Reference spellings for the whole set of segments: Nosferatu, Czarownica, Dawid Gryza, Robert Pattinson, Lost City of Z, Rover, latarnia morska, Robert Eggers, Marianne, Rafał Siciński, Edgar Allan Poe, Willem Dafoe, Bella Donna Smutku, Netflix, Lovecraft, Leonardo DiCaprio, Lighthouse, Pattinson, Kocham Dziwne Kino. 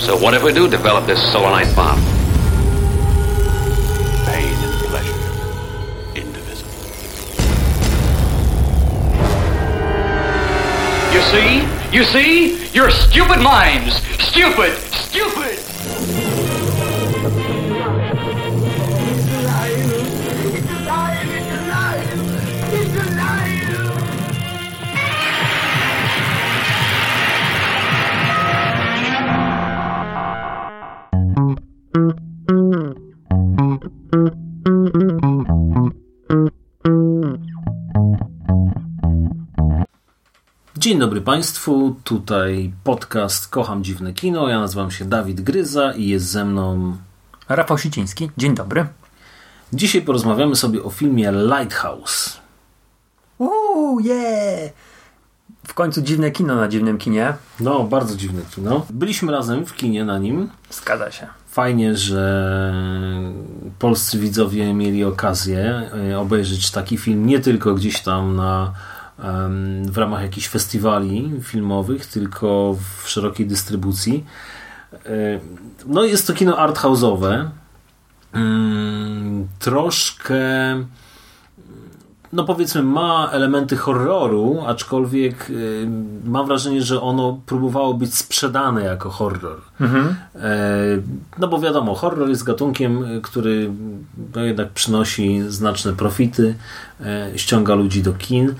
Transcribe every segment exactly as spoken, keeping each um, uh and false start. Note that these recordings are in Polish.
So what if we do develop this solenite bomb? Pain and pleasure, indivisible. You see? You see? Your stupid minds! Stupid! Stupid! Dzień dobry Państwu, tutaj podcast Kocham Dziwne Kino, ja nazywam się Dawid Gryza i jest ze mną Rafał Siciński, dzień dobry. Dzisiaj porozmawiamy sobie o filmie Lighthouse. Uuu, yeah! W końcu dziwne kino na dziwnym kinie. No, bardzo dziwne kino. Byliśmy razem w kinie na nim. Zgadza się. Fajnie, że polscy widzowie mieli okazję obejrzeć taki film nie tylko gdzieś tam na w ramach jakichś festiwali filmowych, tylko w szerokiej dystrybucji. No jest to kino arthouse'owe. Troszkę no powiedzmy ma elementy horroru, aczkolwiek mam wrażenie, że ono próbowało być sprzedane jako horror. Mhm. No bo wiadomo, horror jest gatunkiem, który no jednak przynosi znaczne profity, ściąga ludzi do kin.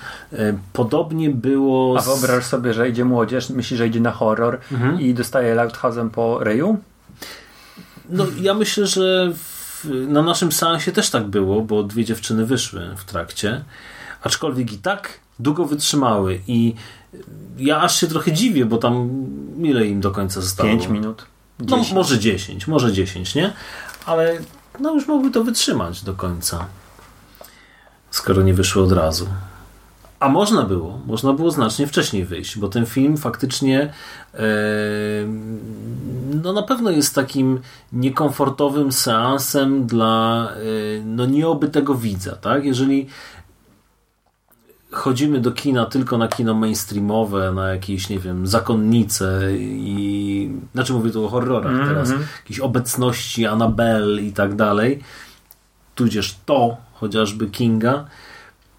Podobnie było... Z... A wyobraź sobie, że idzie młodzież, myśli, że idzie na horror mhm. i dostaje Lighthouse'em po ryju? No ja myślę, że na naszym seansie też tak było, bo dwie dziewczyny wyszły w trakcie, aczkolwiek i tak długo wytrzymały i ja aż się trochę dziwię, bo tam ile im do końca zostało? pięć minut? dziesięć. No może dziesięć, może dziesięć, nie? Ale no już mogły to wytrzymać do końca, skoro nie wyszły od razu. A można było, można było znacznie wcześniej wyjść, bo ten film faktycznie e, no na pewno jest takim niekomfortowym seansem dla e, no nieobytego widza, tak? Jeżeli chodzimy do kina tylko na kino mainstreamowe, na jakieś, nie wiem, zakonnice i... Znaczy mówię tu o horrorach mm-hmm. teraz. Jakieś obecności, Annabelle i tak dalej. Tudzież to, chociażby Kinga,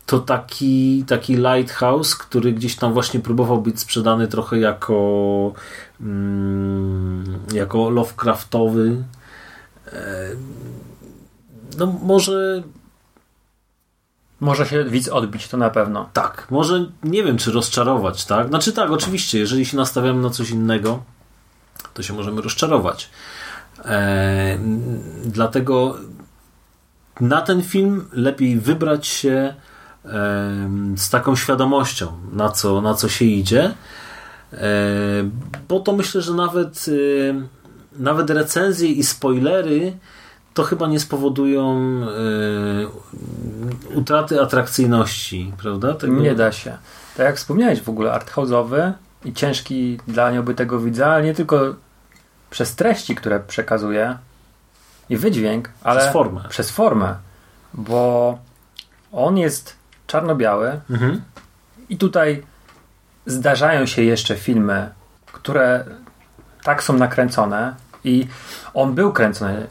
to taki, taki Lighthouse, który gdzieś tam właśnie próbował być sprzedany trochę jako mm, jako Lovecraftowy. No może... Może się widz odbić, to na pewno. Tak, może nie wiem, czy rozczarować, tak? Znaczy tak, oczywiście, jeżeli się nastawiamy na coś innego, to się możemy rozczarować. Eee, dlatego na ten film lepiej wybrać się eee, z taką świadomością, na co, na co się idzie, eee, bo to myślę, że nawet, eee, nawet recenzje i spoilery to chyba nie spowodują y, utraty atrakcyjności, prawda? Tego... Nie da się. Tak jak wspomniałeś, w ogóle arthouse'owy i ciężki dla nieobytego widza, ale nie tylko przez treści, które przekazuje i wydźwięk, ale przez formę. Przez formę, bo on jest czarno-biały mhm. i tutaj zdarzają się jeszcze filmy, które tak są nakręcone i on był kręcony.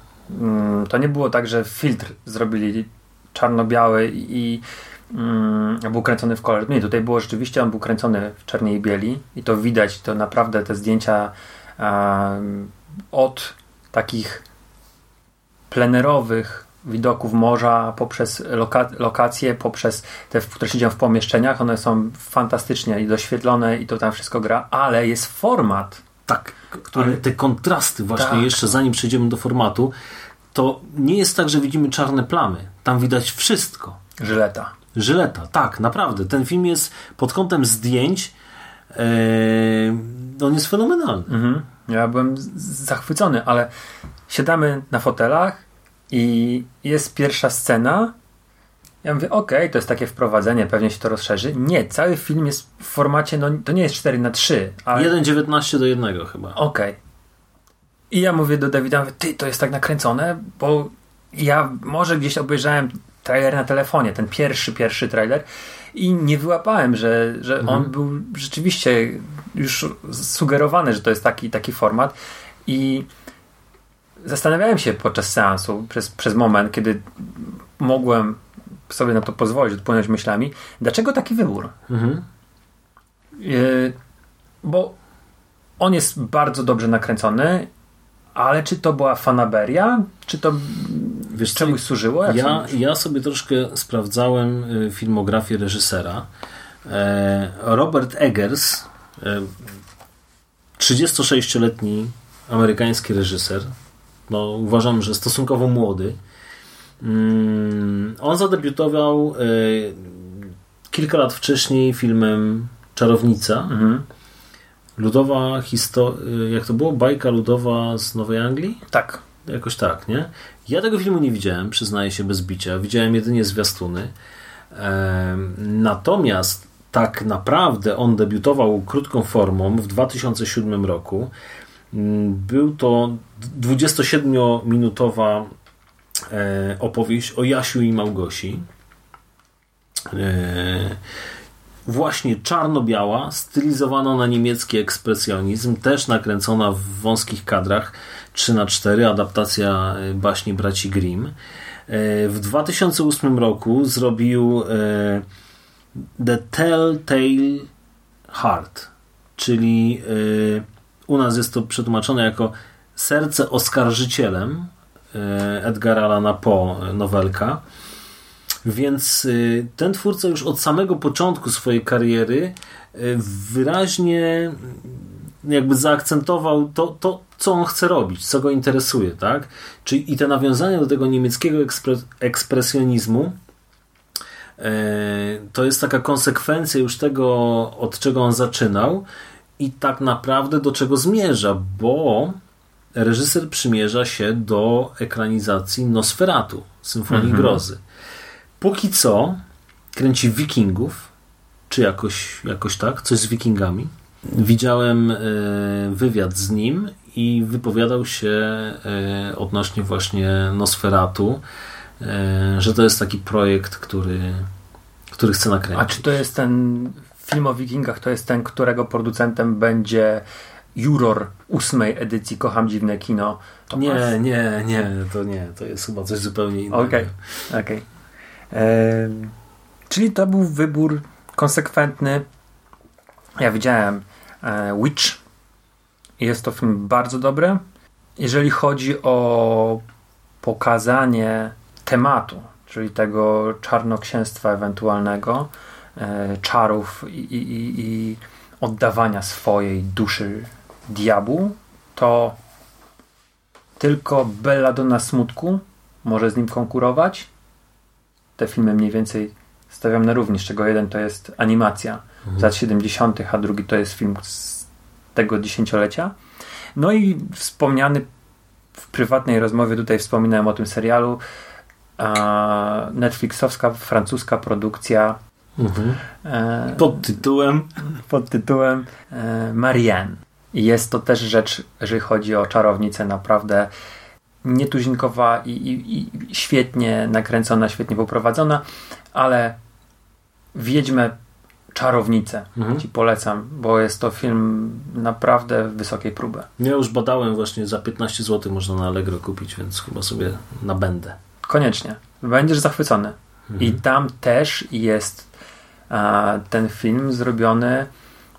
To nie było tak, że filtr zrobili czarno-biały i mm, był kręcony w kolor. Nie, tutaj było rzeczywiście, on był kręcony w czerni i bieli i to widać, to naprawdę te zdjęcia um, od takich plenerowych widoków morza, poprzez loka- lokacje, poprzez te, które się dzieją w pomieszczeniach, one są fantastycznie i doświetlone i to tam wszystko gra, ale jest format. Tak, który... ale te kontrasty właśnie tak. Jeszcze zanim przejdziemy do formatu, to nie jest tak, że widzimy czarne plamy. Tam widać wszystko. Żyleta. Żyleta, tak, naprawdę. Ten film jest pod kątem zdjęć ee, on jest fenomenalny. Mhm. Ja byłem z- zachwycony, ale siadamy na fotelach i jest pierwsza scena. Ja mówię, okej, okay, to jest takie wprowadzenie, pewnie się to rozszerzy. Nie, cały film jest w formacie, no to nie jest cztery na trzy. Ale... jeden dziewiętnaście do jednego chyba. Okej. Okay. I ja mówię do Dawida, mówię, ty, to jest tak nakręcone, bo ja może gdzieś obejrzałem trailer na telefonie, ten pierwszy, pierwszy trailer i nie wyłapałem, że, że mhm. on był rzeczywiście już sugerowany, że to jest taki, taki format i zastanawiałem się podczas seansu przez, przez moment, kiedy mogłem sobie na to pozwolić, odpłynąć myślami, dlaczego taki wybór? Mhm. Yy, bo on jest bardzo dobrze nakręcony, ale czy to była fanaberia? Czy to wiesz, czemuś służyło? Jak ja, ja sobie troszkę sprawdzałem filmografię reżysera. Robert Eggers, trzydziestosześcioletni amerykański reżyser, no, uważam, że stosunkowo młody. On zadebiutował kilka lat wcześniej filmem Czarownica. Mhm. Ludowa historia, jak to było? Bajka ludowa z Nowej Anglii? Tak. Jakoś tak, nie? Ja tego filmu nie widziałem, przyznaję się bez bicia. Widziałem jedynie zwiastuny. Natomiast tak naprawdę on debiutował krótką formą w dwa tysiące siódmym roku. Był to dwudziestosiedmiominutowa opowieść o Jasiu i Małgosi. Właśnie czarno-biała, stylizowana na niemiecki ekspresjonizm, też nakręcona w wąskich kadrach trzy na cztery, adaptacja baśni braci Grimm. W dwa tysiące ósmym roku zrobił The Telltale Heart, czyli u nas jest to przetłumaczone jako Serce oskarżycielem, Edgara Allana Poe nowelka. Więc ten twórca już od samego początku swojej kariery wyraźnie jakby zaakcentował to, to co on chce robić, co go interesuje, tak? Czyli i te nawiązania do tego niemieckiego ekspre- ekspresjonizmu to jest taka konsekwencja już tego, od czego on zaczynał i tak naprawdę do czego zmierza, bo reżyser przymierza się do ekranizacji Nosferatu, Symfonii mhm. Grozy. Póki co kręci Wikingów, czy jakoś, jakoś tak, coś z Wikingami. Widziałem wywiad z nim i wypowiadał się odnośnie właśnie Nosferatu, że to jest taki projekt, który, który chce nakręcić. A czy to jest ten film o Wikingach, to jest ten, którego producentem będzie juror ósmej edycji Kocham Dziwne Kino? To nie, pas... nie, nie, to nie. To jest chyba coś zupełnie innego. Okej, okay, okej. Okay. E, czyli to był wybór konsekwentny. Ja widziałem e, Witch. Jest to film bardzo dobry. Jeżeli chodzi o pokazanie tematu, czyli tego czarnoksięstwa ewentualnego, e, czarów i, i, i oddawania swojej duszy diabłu, to tylko Bella Donna Smutku może z nim konkurować. Te filmy mniej więcej stawiam na równi, z czego jeden to jest animacja mhm. z lat siedemdziesiątych, a drugi to jest film z tego dziesięciolecia. No i wspomniany w prywatnej rozmowie, tutaj wspominałem o tym serialu, a Netflixowska, francuska produkcja mhm. e, pod tytułem pod tytułem e, Marianne. I jest to też rzecz, jeżeli chodzi o czarownicę, naprawdę nietuzinkowa i, i, i świetnie nakręcona, świetnie poprowadzona, ale Wiedźmę Czarownicę mhm. ci polecam, bo jest to film naprawdę wysokiej próby. Ja już badałem właśnie, za piętnaście złotych można na Allegro kupić, więc chyba sobie nabędę. Koniecznie. Będziesz zachwycony. Mhm. I tam też jest a, ten film zrobiony,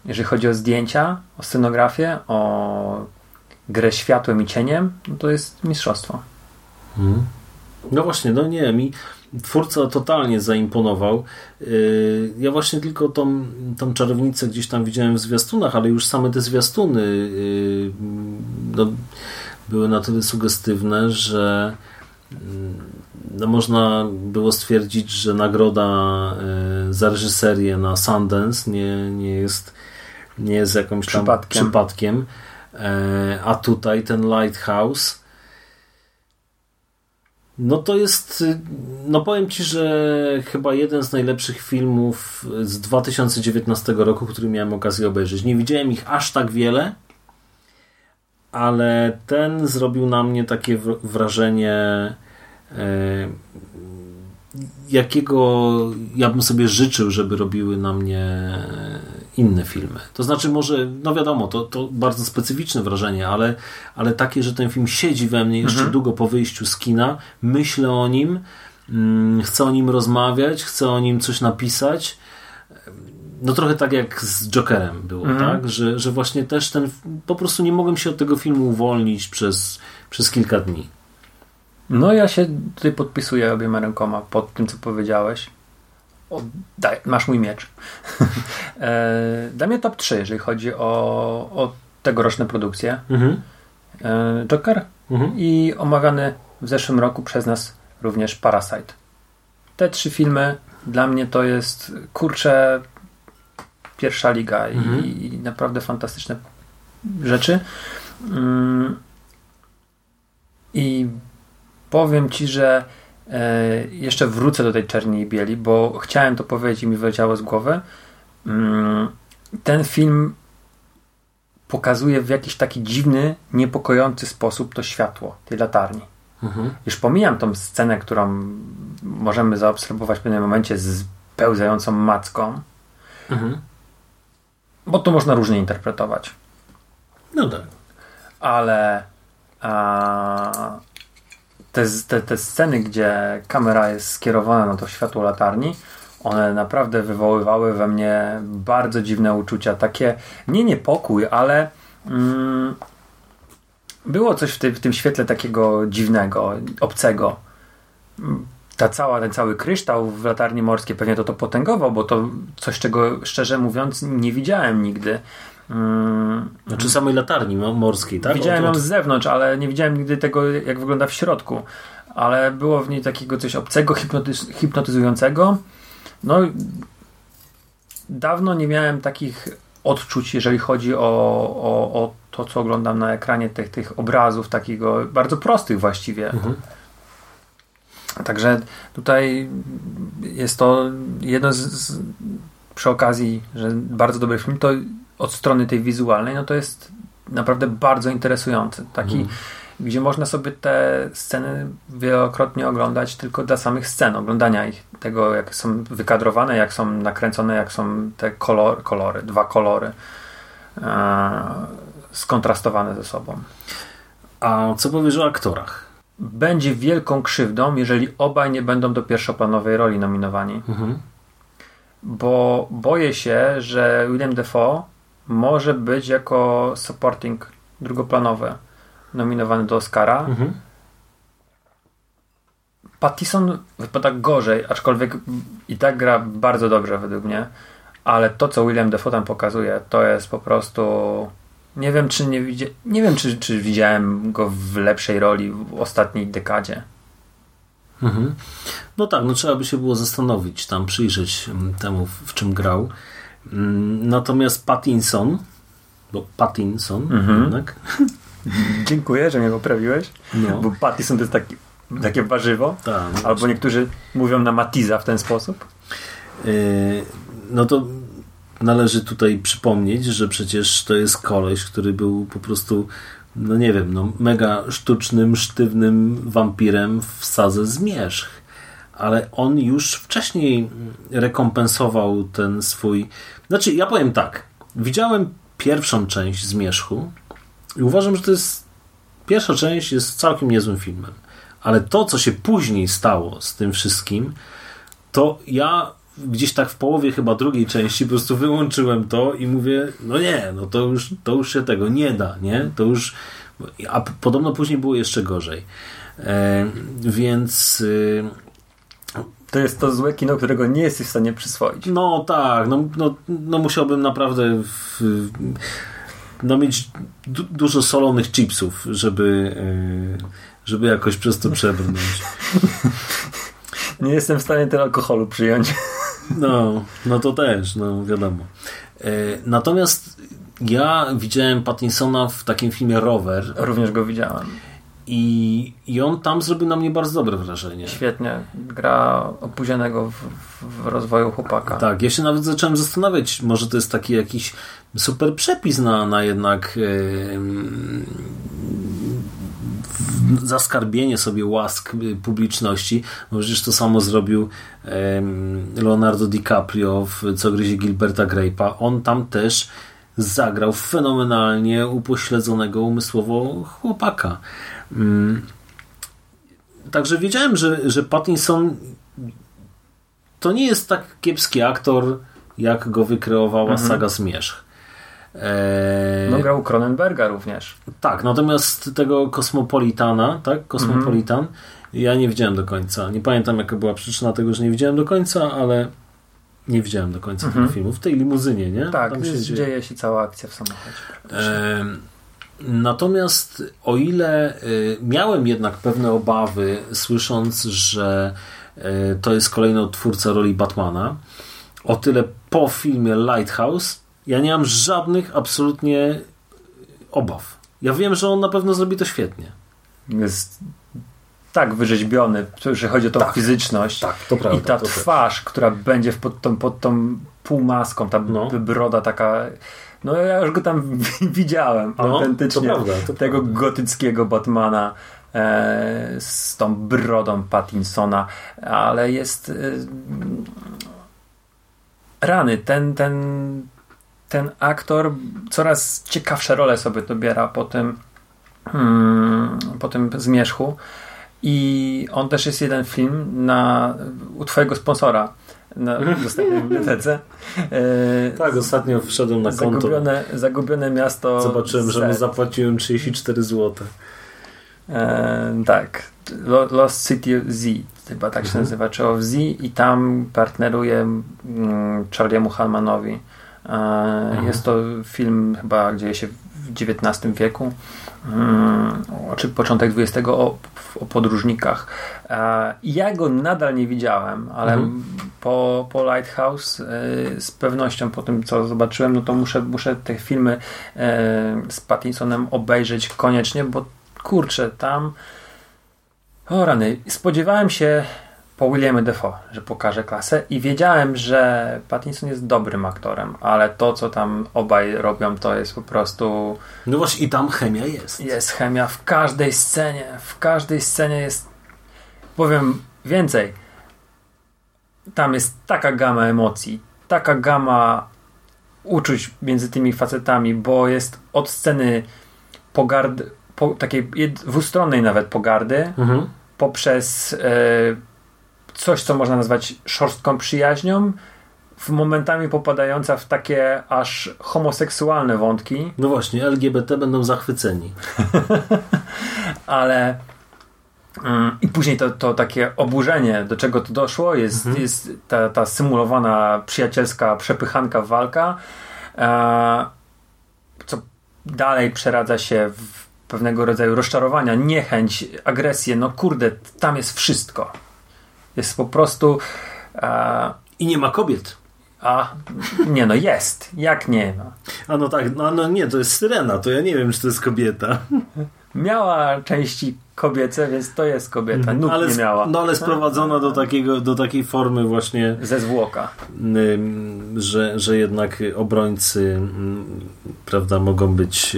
jeżeli chodzi o zdjęcia, o scenografię, o grę światłem i cieniem, no to jest mistrzostwo. Hmm. No właśnie, no nie, mi twórca totalnie zaimponował. Yy, ja właśnie tylko tą, tą czarownicę gdzieś tam widziałem w zwiastunach, ale już same te zwiastuny yy, no, były na tyle sugestywne, że yy, no można było stwierdzić, że nagroda yy, za reżyserię na Sundance nie, nie jest nie jest jakimś tam przypadkiem. przypadkiem. A tutaj ten Lighthouse, no to jest, no powiem Ci, że chyba jeden z najlepszych filmów z dwa tysiące dziewiętnastego roku, który miałem okazję obejrzeć. Nie widziałem ich aż tak wiele, ale ten zrobił na mnie takie wrażenie jakiego ja bym sobie życzył, żeby robiły na mnie inne filmy. To znaczy może, no wiadomo, to, to bardzo specyficzne wrażenie, ale, ale takie, że ten film siedzi we mnie jeszcze mhm. długo po wyjściu z kina, myślę o nim, mm, chcę o nim rozmawiać, chcę o nim coś napisać. No trochę tak jak z Jokerem było, mhm. tak? Że, że właśnie też ten, po prostu nie mogłem się od tego filmu uwolnić przez, przez kilka dni. No ja się tutaj podpisuję obiema rękoma pod tym, co powiedziałeś. O, daj, masz mój miecz. e, dla mnie top trzy, jeżeli chodzi o, o tegoroczne produkcje. Mhm. E, Joker mhm. i omawiany w zeszłym roku przez nas również Parasite. Te trzy filmy dla mnie to jest, kurczę, pierwsza liga i, mhm. i naprawdę fantastyczne rzeczy. Mm, I powiem Ci, że e, jeszcze wrócę do tej Czerni i Bieli, bo chciałem to powiedzieć i mi wyleciało z głowy. Mm, ten film pokazuje w jakiś taki dziwny, niepokojący sposób to światło tej latarni. Mhm. Już pomijam tą scenę, którą możemy zaobserwować w pewnym momencie z pełzającą macką. Mhm. Bo to można różnie interpretować. No tak. Ale a, te, te, te sceny, gdzie kamera jest skierowana na to światło latarni, one naprawdę wywoływały we mnie bardzo dziwne uczucia. Takie, nie niepokój, ale mm, było coś w, ty, w tym świetle takiego dziwnego, obcego. Ta cała, ten cały kryształ w latarni morskiej pewnie to to potęgował, bo to coś, czego szczerze mówiąc nie widziałem nigdy. Mm. Znaczy samej latarni morskiej, tak? Widziałem ją z zewnątrz, ale nie widziałem nigdy tego, jak wygląda w środku. Ale było w niej takiego coś obcego, hipnotyz- hipnotyzującego. No, dawno nie miałem takich odczuć, jeżeli chodzi o, o, o to, co oglądam na ekranie, tych, tych obrazów, takiego bardzo prostych właściwie. Mhm. Także tutaj jest to jedno z, z, przy okazji, że bardzo dobry film, to od strony tej wizualnej, no to jest naprawdę bardzo interesujący. Taki, mm. gdzie można sobie te sceny wielokrotnie oglądać tylko dla samych scen, oglądania ich, tego jak są wykadrowane, jak są nakręcone, jak są te kolor, kolory, dwa kolory e, skontrastowane ze sobą. A co powiesz o aktorach? Będzie wielką krzywdą, jeżeli obaj nie będą do pierwszoplanowej roli nominowani. Mhm. Bo boję się, że Willem Dafoe może być jako supporting drugoplanowy nominowany do Oscara. Mhm. Pattinson wypada gorzej, aczkolwiek i tak gra bardzo dobrze według mnie, ale to, co Willem Dafoe tam pokazuje, to jest po prostu... Nie wiem, czy nie widzia... nie wiem czy, czy widziałem go w lepszej roli w ostatniej dekadzie. Mhm. No tak, no trzeba by się było zastanowić, tam przyjrzeć temu, w czym grał. Natomiast Pattinson, bo Pattinson mhm. jednak. Dziękuję, że mnie poprawiłeś, no. Bo Pattinson to jest taki, takie warzywo. Ta, no albo niektórzy mówią na Matiza w ten sposób. Yy, no to należy tutaj przypomnieć, że przecież to jest koleś, który był po prostu, no nie wiem, no mega sztucznym, sztywnym wampirem w sadze zmierzch. Ale on już wcześniej rekompensował ten swój... Znaczy, ja powiem tak. Widziałem pierwszą część Zmierzchu i uważam, że to jest... Pierwsza część jest całkiem niezłym filmem. Ale to, co się później stało z tym wszystkim, to ja... gdzieś tak w połowie chyba drugiej części po prostu wyłączyłem to i mówię, no nie, no to już, to już się tego nie da, nie? To już... A podobno później było jeszcze gorzej. E, więc... E, to jest to złe kino, którego nie jesteś w stanie przyswoić. No tak, no, no, no musiałbym naprawdę w, no mieć du- dużo solonych chipsów, żeby, e, żeby jakoś przez to przebrnąć. Nie jestem w stanie tego alkoholu przyjąć. No, no to też, no wiadomo. E, natomiast ja widziałem Pattinsona w takim filmie Rover. Również go widziałem. I, i on tam zrobił na mnie bardzo dobre wrażenie. Świetnie. Gra opóźnionego w, w rozwoju chłopaka. Tak, ja się nawet zacząłem zastanawiać, może to jest taki jakiś super przepis na, na jednak... Yy, w, zaskarbienie sobie łask publiczności, bo przecież to samo zrobił Leonardo DiCaprio w Co gryzie Gilberta Grape'a. On tam też zagrał fenomenalnie upośledzonego umysłowo chłopaka. Także wiedziałem, że, że Pattinson to nie jest tak kiepski aktor, jak go wykreowała mhm. saga Zmierzch. Eee... No grał Cronenberga również. Tak, natomiast tego Kosmopolitana, tak? Kosmopolitan, mhm. ja nie widziałem do końca. Nie pamiętam, jaka była przyczyna tego, że nie widziałem do końca, ale nie widziałem do końca mhm. tego filmu. W tej limuzynie, nie? Tak, tam się dzieje. dzieje się cała akcja w samochodzie. Eee... Natomiast o ile y, miałem jednak pewne obawy, słysząc, że y, to jest kolejny odtwórca roli Batmana, o tyle po filmie Lighthouse ja nie mam żadnych absolutnie obaw. Ja wiem, że on na pewno zrobi to świetnie. Jest tak wyrzeźbiony, jeżeli chodzi o tą tak, fizyczność. Tak, to prawda. I ta to twarz, to która będzie pod tą, pod tą półmaską, ta no. broda taka... No ja już go tam widziałem no, autentycznie, to prawda, to tego prawda. gotyckiego Batmana e, z tą brodą Pattinsona, ale jest e, rany, ten, ten, ten aktor coraz ciekawsze role sobie dobiera po tym hmm, po tym Zmierzchu i on też jest jeden film na, u twojego sponsora na dostępnej bibliotece. Yy, tak, ostatnio wszedłem na konto. Zagubione, zagubione miasto. Zobaczyłem, Z. że mu zapłaciłem trzydzieści cztery złote. Yy, tak. Lost City of Z. Chyba tak mhm. się nazywa. Czy of Z i tam partneruje mm, Charliemu Halmanowi. Yy, mhm. Jest to film chyba dzieje się w dziewiętnastym wieku. Yy, czy początek dwudziestego o, o podróżnikach. Yy, ja go nadal nie widziałem, ale mhm. Po, po Lighthouse y, z pewnością po tym, co zobaczyłem, no to muszę, muszę te filmy y, z Pattinsonem obejrzeć koniecznie, bo kurczę, tam o rany, spodziewałem się po Williamie Dafoe, że pokaże klasę i wiedziałem, że Pattinson jest dobrym aktorem, ale to, co tam obaj robią, to jest po prostu... No właśnie i tam chemia jest. Jest chemia w każdej scenie, w każdej scenie jest, powiem więcej, tam jest taka gama emocji, taka gama uczuć między tymi facetami, bo jest od sceny pogardy, po, takiej dwustronnej nawet pogardy, mhm. poprzez e, coś, co można nazwać szorstką przyjaźnią, w momentami popadająca w takie aż homoseksualne wątki. No właśnie, L G B T będą zachwyceni. Ale... I później to, to takie oburzenie, do czego to doszło, jest, mhm. jest ta, ta symulowana przyjacielska przepychanka, walka, e, co dalej przeradza się w pewnego rodzaju rozczarowania, niechęć, agresję. No kurde, tam jest wszystko. Jest po prostu... E, I nie ma kobiet. A, nie no, jest. Jak nie ma? A no tak, no, no nie, to jest syrena, to ja nie wiem, czy to jest kobieta. Miała części kobiece, więc to jest kobieta. Nóg ale, nie miała. No ale sprowadzona do, takiego, do takiej formy właśnie... Ze zwłoka. Że, że jednak obrońcy, prawda, mogą być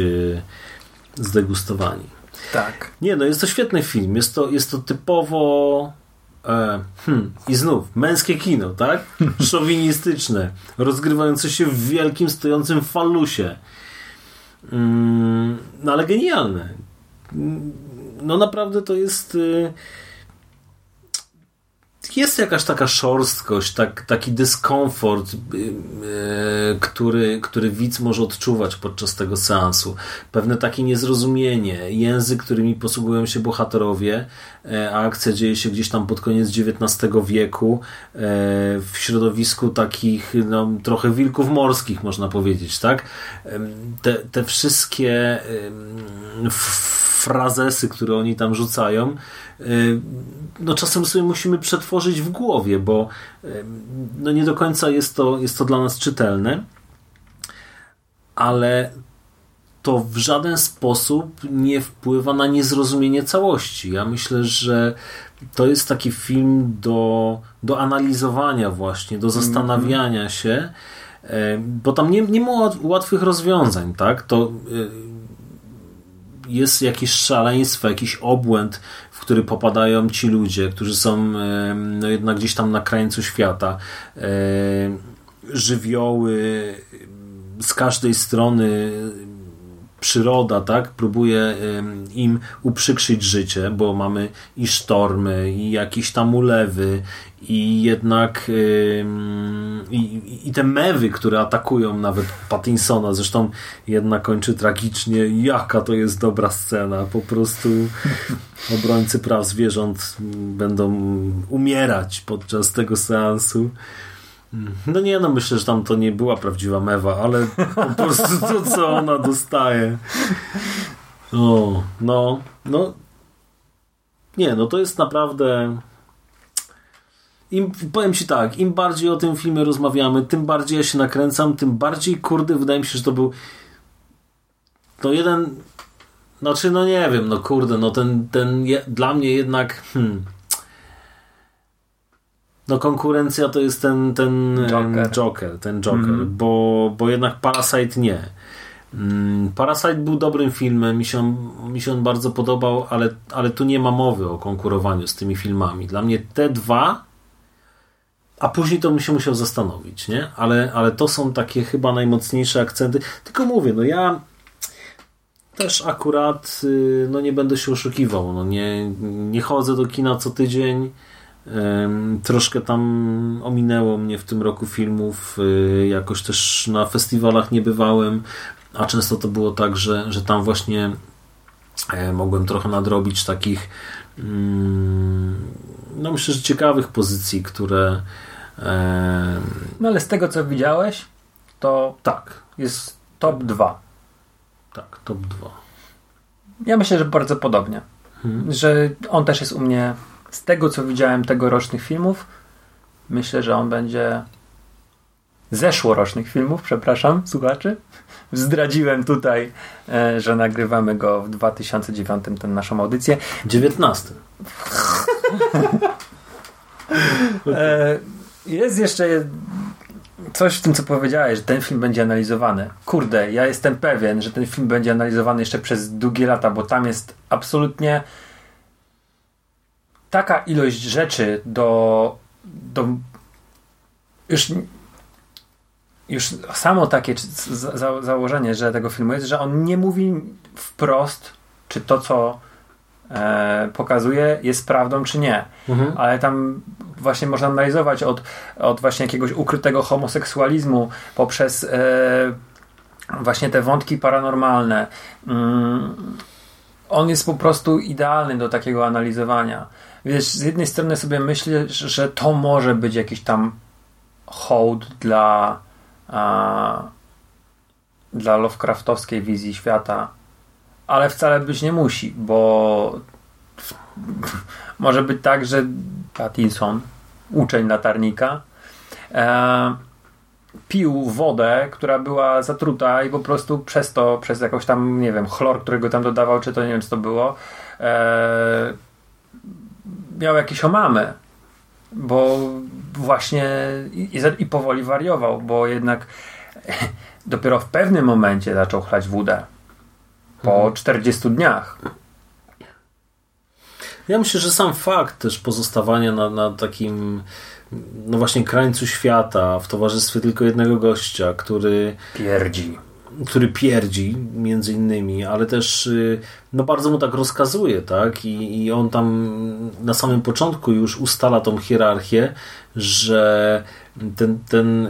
zdegustowani. Tak. Nie no, jest to świetny film. Jest to, jest to typowo... Hmm. I znów, męskie kino, tak? Szowinistyczne. Rozgrywające się w wielkim, stojącym falusie. No ale genialne. No naprawdę to jest jest jakaś taka szorstkość, tak, taki dyskomfort, który, który widz może odczuwać podczas tego seansu. Pewne takie niezrozumienie, język, którymi posługują się bohaterowie, a akcja dzieje się gdzieś tam pod koniec dziewiętnastego wieku w środowisku takich no, trochę wilków morskich, można powiedzieć, tak? Te, te wszystkie frazesy, które oni tam rzucają, no czasem sobie musimy przetworzyć w głowie, bo no nie do końca jest to, jest to dla nas czytelne, ale to w żaden sposób nie wpływa na niezrozumienie całości. Ja myślę, że to jest taki film do, do analizowania właśnie, do zastanawiania się, bo tam nie, nie ma łatwych rozwiązań, tak? To jest jakieś szaleństwo, jakiś obłęd, w który popadają ci ludzie, którzy są no jednak gdzieś tam na krańcu świata. Żywioły z każdej strony, przyroda, tak, próbuje im uprzykrzyć życie, bo mamy i sztormy, i jakieś tam ulewy, i jednak yy, i, i te mewy, które atakują nawet Pattinsona, zresztą jedna kończy tragicznie, jaka to jest dobra scena, po prostu obrońcy praw zwierząt będą umierać podczas tego seansu. No nie, no myślę, że tam to nie była prawdziwa mewa, ale po prostu to, co ona dostaje. O, no, no. Nie, no to jest naprawdę... Im, powiem ci tak, im bardziej o tym filmie rozmawiamy, tym bardziej ja się nakręcam, tym bardziej, kurde, wydaje mi się, że to był to jeden... Znaczy, no nie wiem, no kurde, no ten, ten je, dla mnie jednak... Hmm, no konkurencja to jest ten, ten Joker. Joker, ten Joker, mm-hmm. bo, bo jednak Parasite nie. Mm, Parasite był dobrym filmem, mi się on, mi się on bardzo podobał, ale, ale tu nie ma mowy o konkurowaniu z tymi filmami. Dla mnie te dwa, a później to bym się musiał zastanowić, nie? Ale, ale to są takie chyba najmocniejsze akcenty. Tylko mówię, no ja też akurat no nie będę się oszukiwał, no nie, nie chodzę do kina co tydzień. Um, troszkę tam ominęło mnie w tym roku filmów, yy, jakoś też na festiwalach nie bywałem, a często to było tak, że, że tam właśnie yy, mogłem trochę nadrobić takich yy, no myślę, że ciekawych pozycji, które yy... no ale z tego, co widziałeś, to tak, jest top dwa. Tak, top dwa. Ja myślę, że bardzo podobnie, hmm. że on też jest u mnie. Z tego, co widziałem tegorocznych filmów, myślę, że on będzie zeszłorocznych filmów, przepraszam, słuchaczy. Zdradziłem tutaj, że nagrywamy go w dwa tysiące dziewiątym, tę naszą audycję. dziewiętnasty. Jest jeszcze coś w tym, co powiedziałeś, że ten film będzie analizowany. Kurde, ja jestem pewien, że ten film będzie analizowany jeszcze przez długie lata, bo tam jest absolutnie... taka ilość rzeczy do, do już, już samo takie za, założenie, że tego filmu jest, że on nie mówi wprost, czy to, co e, pokazuje, jest prawdą, czy nie. Mhm. Ale tam właśnie można analizować od, od właśnie jakiegoś ukrytego homoseksualizmu poprzez e, właśnie te wątki paranormalne. Mm, on jest po prostu idealny do takiego analizowania. Wiesz, z jednej strony sobie myślę, że to może być jakiś tam hołd dla a, dla Lovecraftowskiej wizji świata, ale wcale być nie musi, bo może być tak, że Pattinson, uczeń latarnika, e, pił wodę, która była zatruta i po prostu przez to, przez jakąś tam, nie wiem, chlor, którego tam dodawał, czy to nie wiem, co to było, e, miał jakieś omamy, bo właśnie i, i powoli wariował, bo jednak dopiero w pewnym momencie zaczął chlać wódę po czterdziestu dniach. Ja myślę, że sam fakt też pozostawania na, na takim no właśnie krańcu świata w towarzystwie tylko jednego gościa, który pierdzi który pierdzi między innymi, ale też no bardzo mu tak rozkazuje, tak? I, i on tam na samym początku już ustala tą hierarchię, że ten, ten,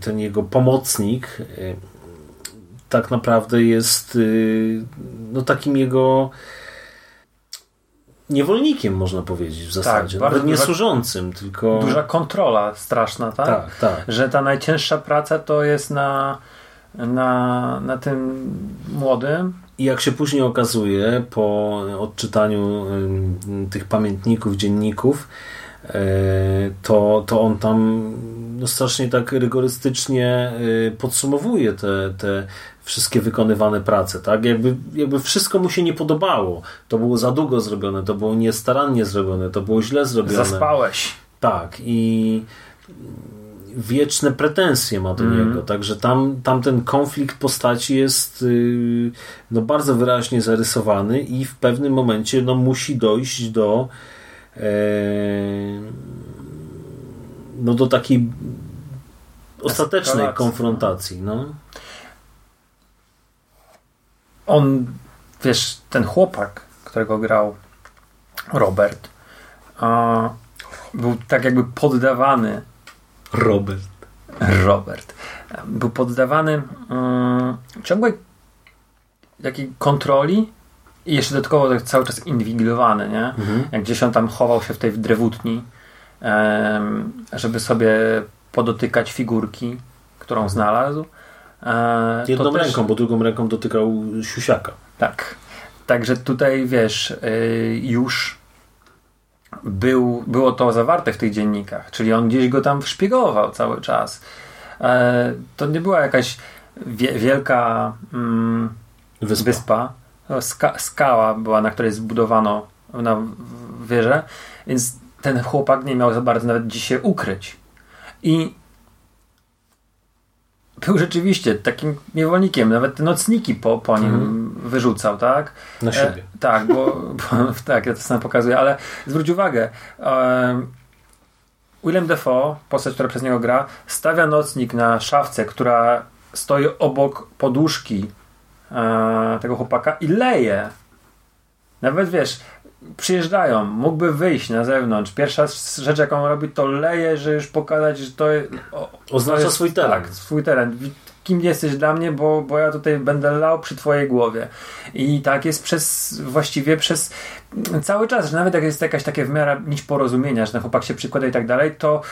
ten jego pomocnik tak naprawdę jest no takim jego niewolnikiem, można powiedzieć w zasadzie. Tak, nawet nie służącym, tylko... Duża kontrola straszna, tak? Tak, tak. Że ta najcięższa praca to jest na, na, na tym młodym. I jak się później okazuje, po odczytaniu y, tych pamiętników, dzienników, y, to, to on tam no, strasznie tak rygorystycznie y, podsumowuje te, te wszystkie wykonywane prace, tak? Jakby, jakby wszystko mu się nie podobało. To było za długo zrobione, to było niestarannie zrobione, to było źle zrobione. Zaspałeś. Tak. I wieczne pretensje ma do mm. niego, także tam, tam ten konflikt postaci jest yy, no bardzo wyraźnie zarysowany i w pewnym momencie no, musi dojść do yy, no do takiej ostatecznej Eskalacja. konfrontacji. No. On, wiesz, ten chłopak, którego grał Robert, a, był tak jakby poddawany Robert. Robert. Był poddawany y, ciągłej takiej kontroli i jeszcze dodatkowo tak cały czas inwigilowany, nie? Mhm. Jak gdzieś on tam chował się w tej drewutni, y, żeby sobie podotykać figurki, którą mhm. znalazł. Y, Jedną też... ręką, bo drugą ręką dotykał siusiaka. Tak. Także tutaj, wiesz, y, już Był, było to zawarte w tych dziennikach, czyli on gdzieś go tam szpiegował cały czas. E, to nie była jakaś wie, wielka mm, wyspa, wyspa. Ska, skała była, na której zbudowano na wieżę, więc ten chłopak nie miał za bardzo nawet gdzie się ukryć i był rzeczywiście takim niewolnikiem, nawet te nocniki po, po nim mm. wyrzucał, tak? Na siebie. E, tak, bo, bo tak, ja to sam pokazuję, ale zwróć uwagę, e, Willem Dafoe, postać, która przez niego gra, stawia nocnik na szafce, która stoi obok poduszki e, tego chłopaka i leje. Nawet wiesz, przyjeżdżają, mógłby wyjść na zewnątrz. Pierwsza rzecz, jaką robi, to leje, że już pokazać, że to jest, o, oznacza to jest, swój teren. Tak, swój teren. Kim jesteś dla mnie, bo, bo ja tutaj będę lał przy twojej głowie. I tak jest przez, właściwie przez cały czas, że nawet jak jest jakaś takie w miarę nić porozumienia, że ten chłopak się przykłada i tak dalej, to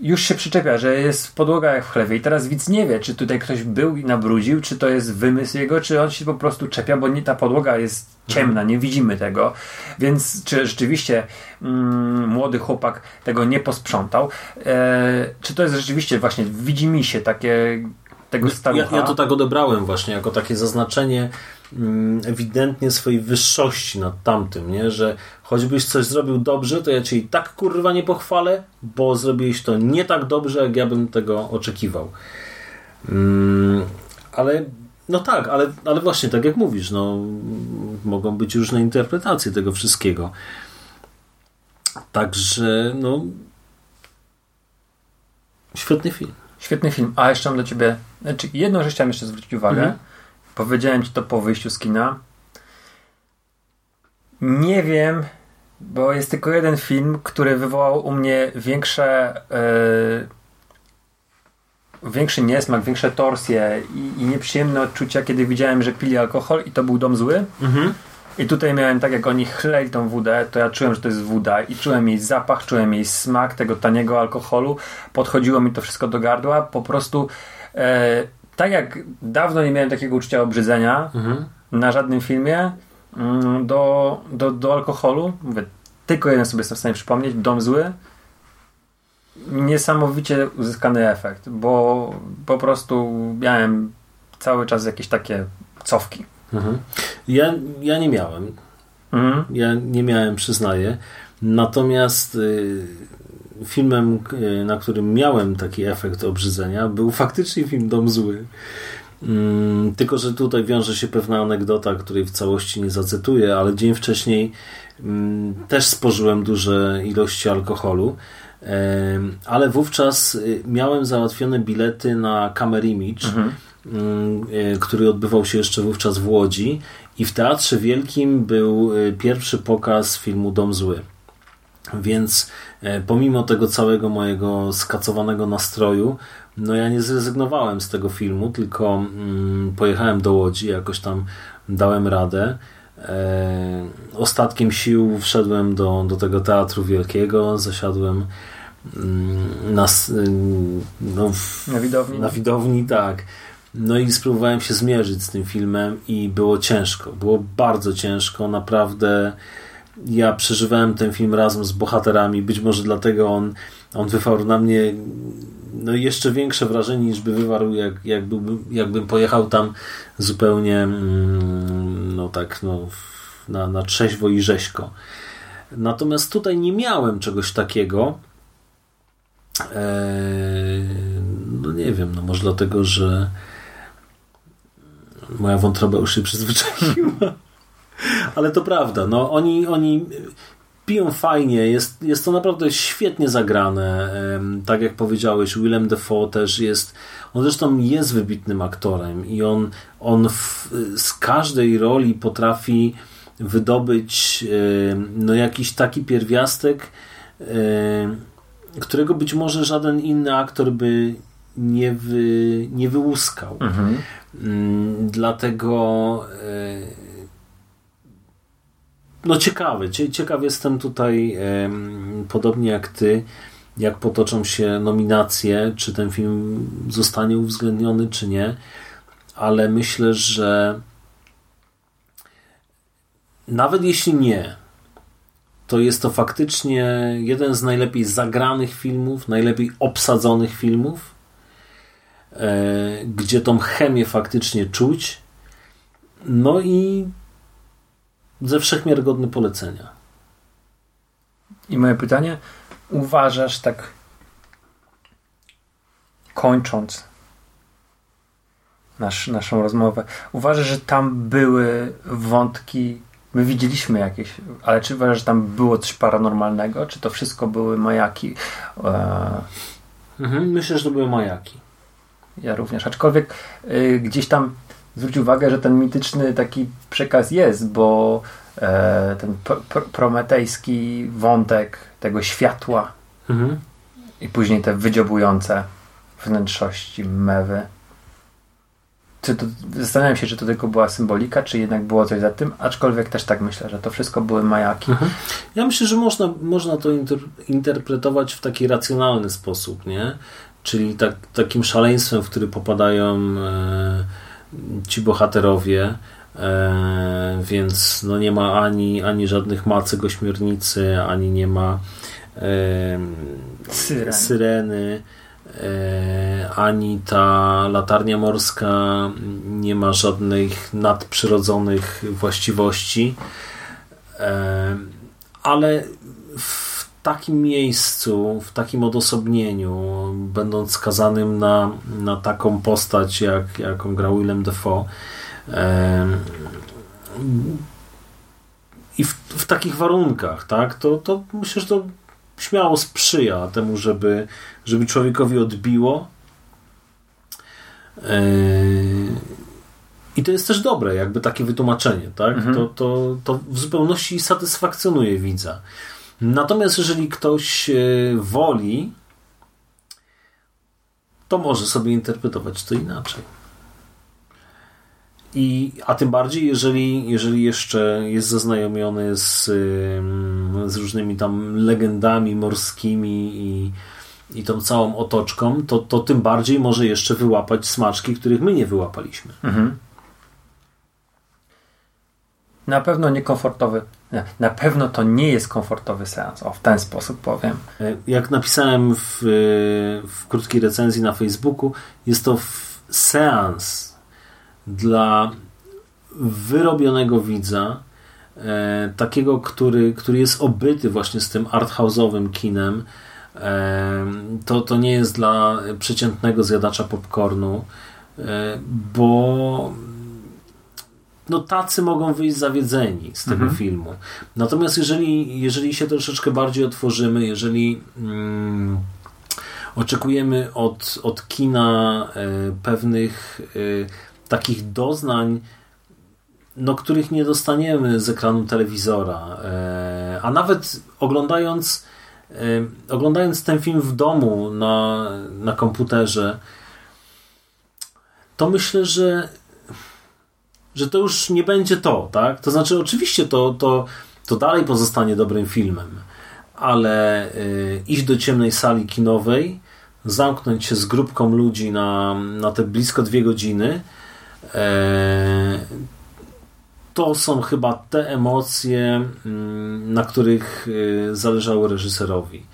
już się przyczepia, że jest podłoga jak w chlewie i teraz widz nie wie, czy tutaj ktoś był i nabrudził, czy to jest wymysł jego, czy on się po prostu czepia, bo nie, ta podłoga jest ciemna, nie widzimy tego, więc czy rzeczywiście mm, młody chłopak tego nie posprzątał, e, czy to jest rzeczywiście właśnie widzimisię takie tego starucha. Ja, ja to tak odebrałem właśnie, jako takie zaznaczenie ewidentnie swojej wyższości nad tamtym, nie? Że choćbyś coś zrobił dobrze, to ja cię i tak kurwa nie pochwalę, bo zrobiłeś to nie tak dobrze, jak ja bym tego oczekiwał. Mm, ale no tak, ale, ale właśnie tak jak mówisz, no, mogą być różne interpretacje tego wszystkiego. Także no świetny film. Świetny film. A jeszcze mam do ciebie znaczy, jedną rzecz chciałem jeszcze zwrócić uwagę. Mhm. Powiedziałem ci to po wyjściu z kina. Nie wiem, bo jest tylko jeden film, który wywołał u mnie większe yy, większy niesmak, większe torsje i, i nieprzyjemne odczucia, kiedy widziałem, że pili alkohol i to był Dom Zły. Mhm. I tutaj miałem tak, jak oni chleli tą wódę, to ja czułem, że to jest woda i czułem jej zapach, czułem jej smak tego taniego alkoholu. Podchodziło mi to wszystko do gardła. Po prostu yy, tak jak dawno nie miałem takiego uczucia obrzydzenia mhm. na żadnym filmie do, do, do alkoholu. Mówię, tylko jeden sobie jestem w stanie przypomnieć. Dom Zły. Niesamowicie uzyskany efekt, bo po prostu miałem cały czas jakieś takie cofki. Mhm. Ja, ja nie miałem. Mhm. Ja nie miałem, przyznaję. Natomiast Yy... filmem, na którym miałem taki efekt obrzydzenia, był faktycznie film Dom Zły. Hmm, tylko że tutaj wiąże się pewna anegdota, której w całości nie zacytuję, ale dzień wcześniej hmm, też spożyłem duże ilości alkoholu, hmm, ale wówczas miałem załatwione bilety na Camera Image, mhm. hmm, który odbywał się jeszcze wówczas w Łodzi i w Teatrze Wielkim był pierwszy pokaz filmu Dom Zły. Więc pomimo tego całego mojego skacowanego nastroju, no ja nie zrezygnowałem z tego filmu, tylko mm, pojechałem do Łodzi, jakoś tam dałem radę. E, ostatkiem sił wszedłem do, do tego Teatru Wielkiego, zasiadłem mm, na, no, w, na widowni. Na widowni, tak. No i spróbowałem się zmierzyć z tym filmem i było ciężko. Było bardzo ciężko, naprawdę. Ja przeżywałem ten film razem z bohaterami, być może dlatego on, on wywarł na mnie no jeszcze większe wrażenie niż by wywarł, jak, jak byłby, jakbym pojechał tam zupełnie mm, no tak no, na, na trzeźwo i rzeźko. Natomiast tutaj nie miałem czegoś takiego. Eee, no nie wiem, no może dlatego, że moja wątroba już się przyzwyczaiła. Ale to prawda, no oni, oni piją fajnie, jest, jest to naprawdę świetnie zagrane, tak jak powiedziałeś, Willem Dafoe też jest, on zresztą jest wybitnym aktorem i on, on w, z każdej roli potrafi wydobyć no jakiś taki pierwiastek, którego być może żaden inny aktor by nie, wy, nie wyłuskał. Mhm. Dlatego no ciekawy, ciekaw jestem tutaj, podobnie jak ty, jak potoczą się nominacje, czy ten film zostanie uwzględniony, czy nie, ale myślę, że nawet jeśli nie, to jest to faktycznie jeden z najlepiej zagranych filmów, najlepiej obsadzonych filmów, gdzie tą chemię faktycznie czuć. No i ze wszechmiar godny polecenia. I moje pytanie, uważasz, tak kończąc nasz, naszą rozmowę, uważasz, że tam były wątki, my widzieliśmy jakieś, ale czy uważasz, że tam było coś paranormalnego? Czy to wszystko były majaki? Eee... Myślę, że to były majaki. Ja również, aczkolwiek yy, gdzieś tam zwróć uwagę, że ten mityczny taki przekaz jest, bo e, ten pr- prometejski wątek tego światła mhm. i później te wydziobujące wnętrzości mewy. Czy to, zastanawiam się, czy to tylko była symbolika, czy jednak było coś za tym, aczkolwiek też tak myślę, że to wszystko były majaki. Mhm. Ja myślę, że można, można to inter- interpretować w taki racjonalny sposób, nie? Czyli tak, takim szaleństwem, w który popadają e, ci bohaterowie, e, więc no nie ma ani, ani żadnych macek ośmiornicy, ani nie ma e, Syren. syreny, e, ani ta latarnia morska nie ma żadnych nadprzyrodzonych właściwości, e, ale w takim miejscu, w takim odosobnieniu, będąc skazanym na, na taką postać, jak, jaką grał Willem Dafoe, e, i w, w takich warunkach, tak, to, to myślę, że to śmiało sprzyja temu, żeby, żeby człowiekowi odbiło. E, I to jest też dobre, jakby takie wytłumaczenie, tak? Mhm. To, to, to w zupełności satysfakcjonuje widza. Natomiast jeżeli ktoś woli, to może sobie interpretować to inaczej. I, a tym bardziej, jeżeli, jeżeli jeszcze jest zaznajomiony z, z różnymi tam legendami morskimi i, i tą całą otoczką, to, to tym bardziej może jeszcze wyłapać smaczki, których my nie wyłapaliśmy. Mhm. Na pewno niekomfortowy. Na pewno to nie jest komfortowy seans. O, w ten sposób powiem. Jak napisałem w, w krótkiej recenzji na Facebooku, jest to seans dla wyrobionego widza, e, takiego, który, który jest obyty właśnie z tym arthouse'owym kinem. E, to, to nie jest dla przeciętnego zjadacza popcornu, e, bo no tacy mogą wyjść zawiedzeni z tego mhm. filmu. Natomiast jeżeli, jeżeli się troszeczkę bardziej otworzymy, jeżeli mm, oczekujemy od, od kina y, pewnych y, takich doznań, no, których nie dostaniemy z ekranu telewizora, y, a nawet oglądając, y, oglądając ten film w domu na, na komputerze, to myślę, że że to już nie będzie to, tak? To znaczy oczywiście to, to, to dalej pozostanie dobrym filmem, ale y, iść do ciemnej sali kinowej, zamknąć się z grupką ludzi na, na te blisko dwie godziny, y, to są chyba te emocje, y, na których y, zależało reżyserowi.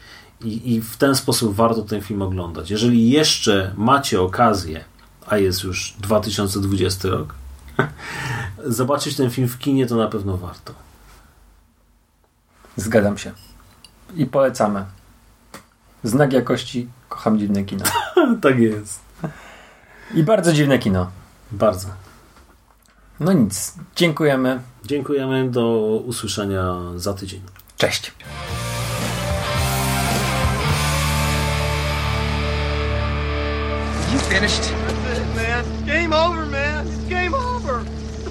I, I w ten sposób warto ten film oglądać. Jeżeli jeszcze macie okazję, a jest już dwa tysiące dwudziesty rok, zobaczyć ten film w kinie, to na pewno warto. Zgadzam się. I polecamy. Znak jakości, kocham dziwne kino. Tak jest. I bardzo dziwne kino. Bardzo. No nic. Dziękujemy. Dziękujemy. Do usłyszenia za tydzień. Cześć. You finished? That's it, man. It's game over, man. It's game over. What the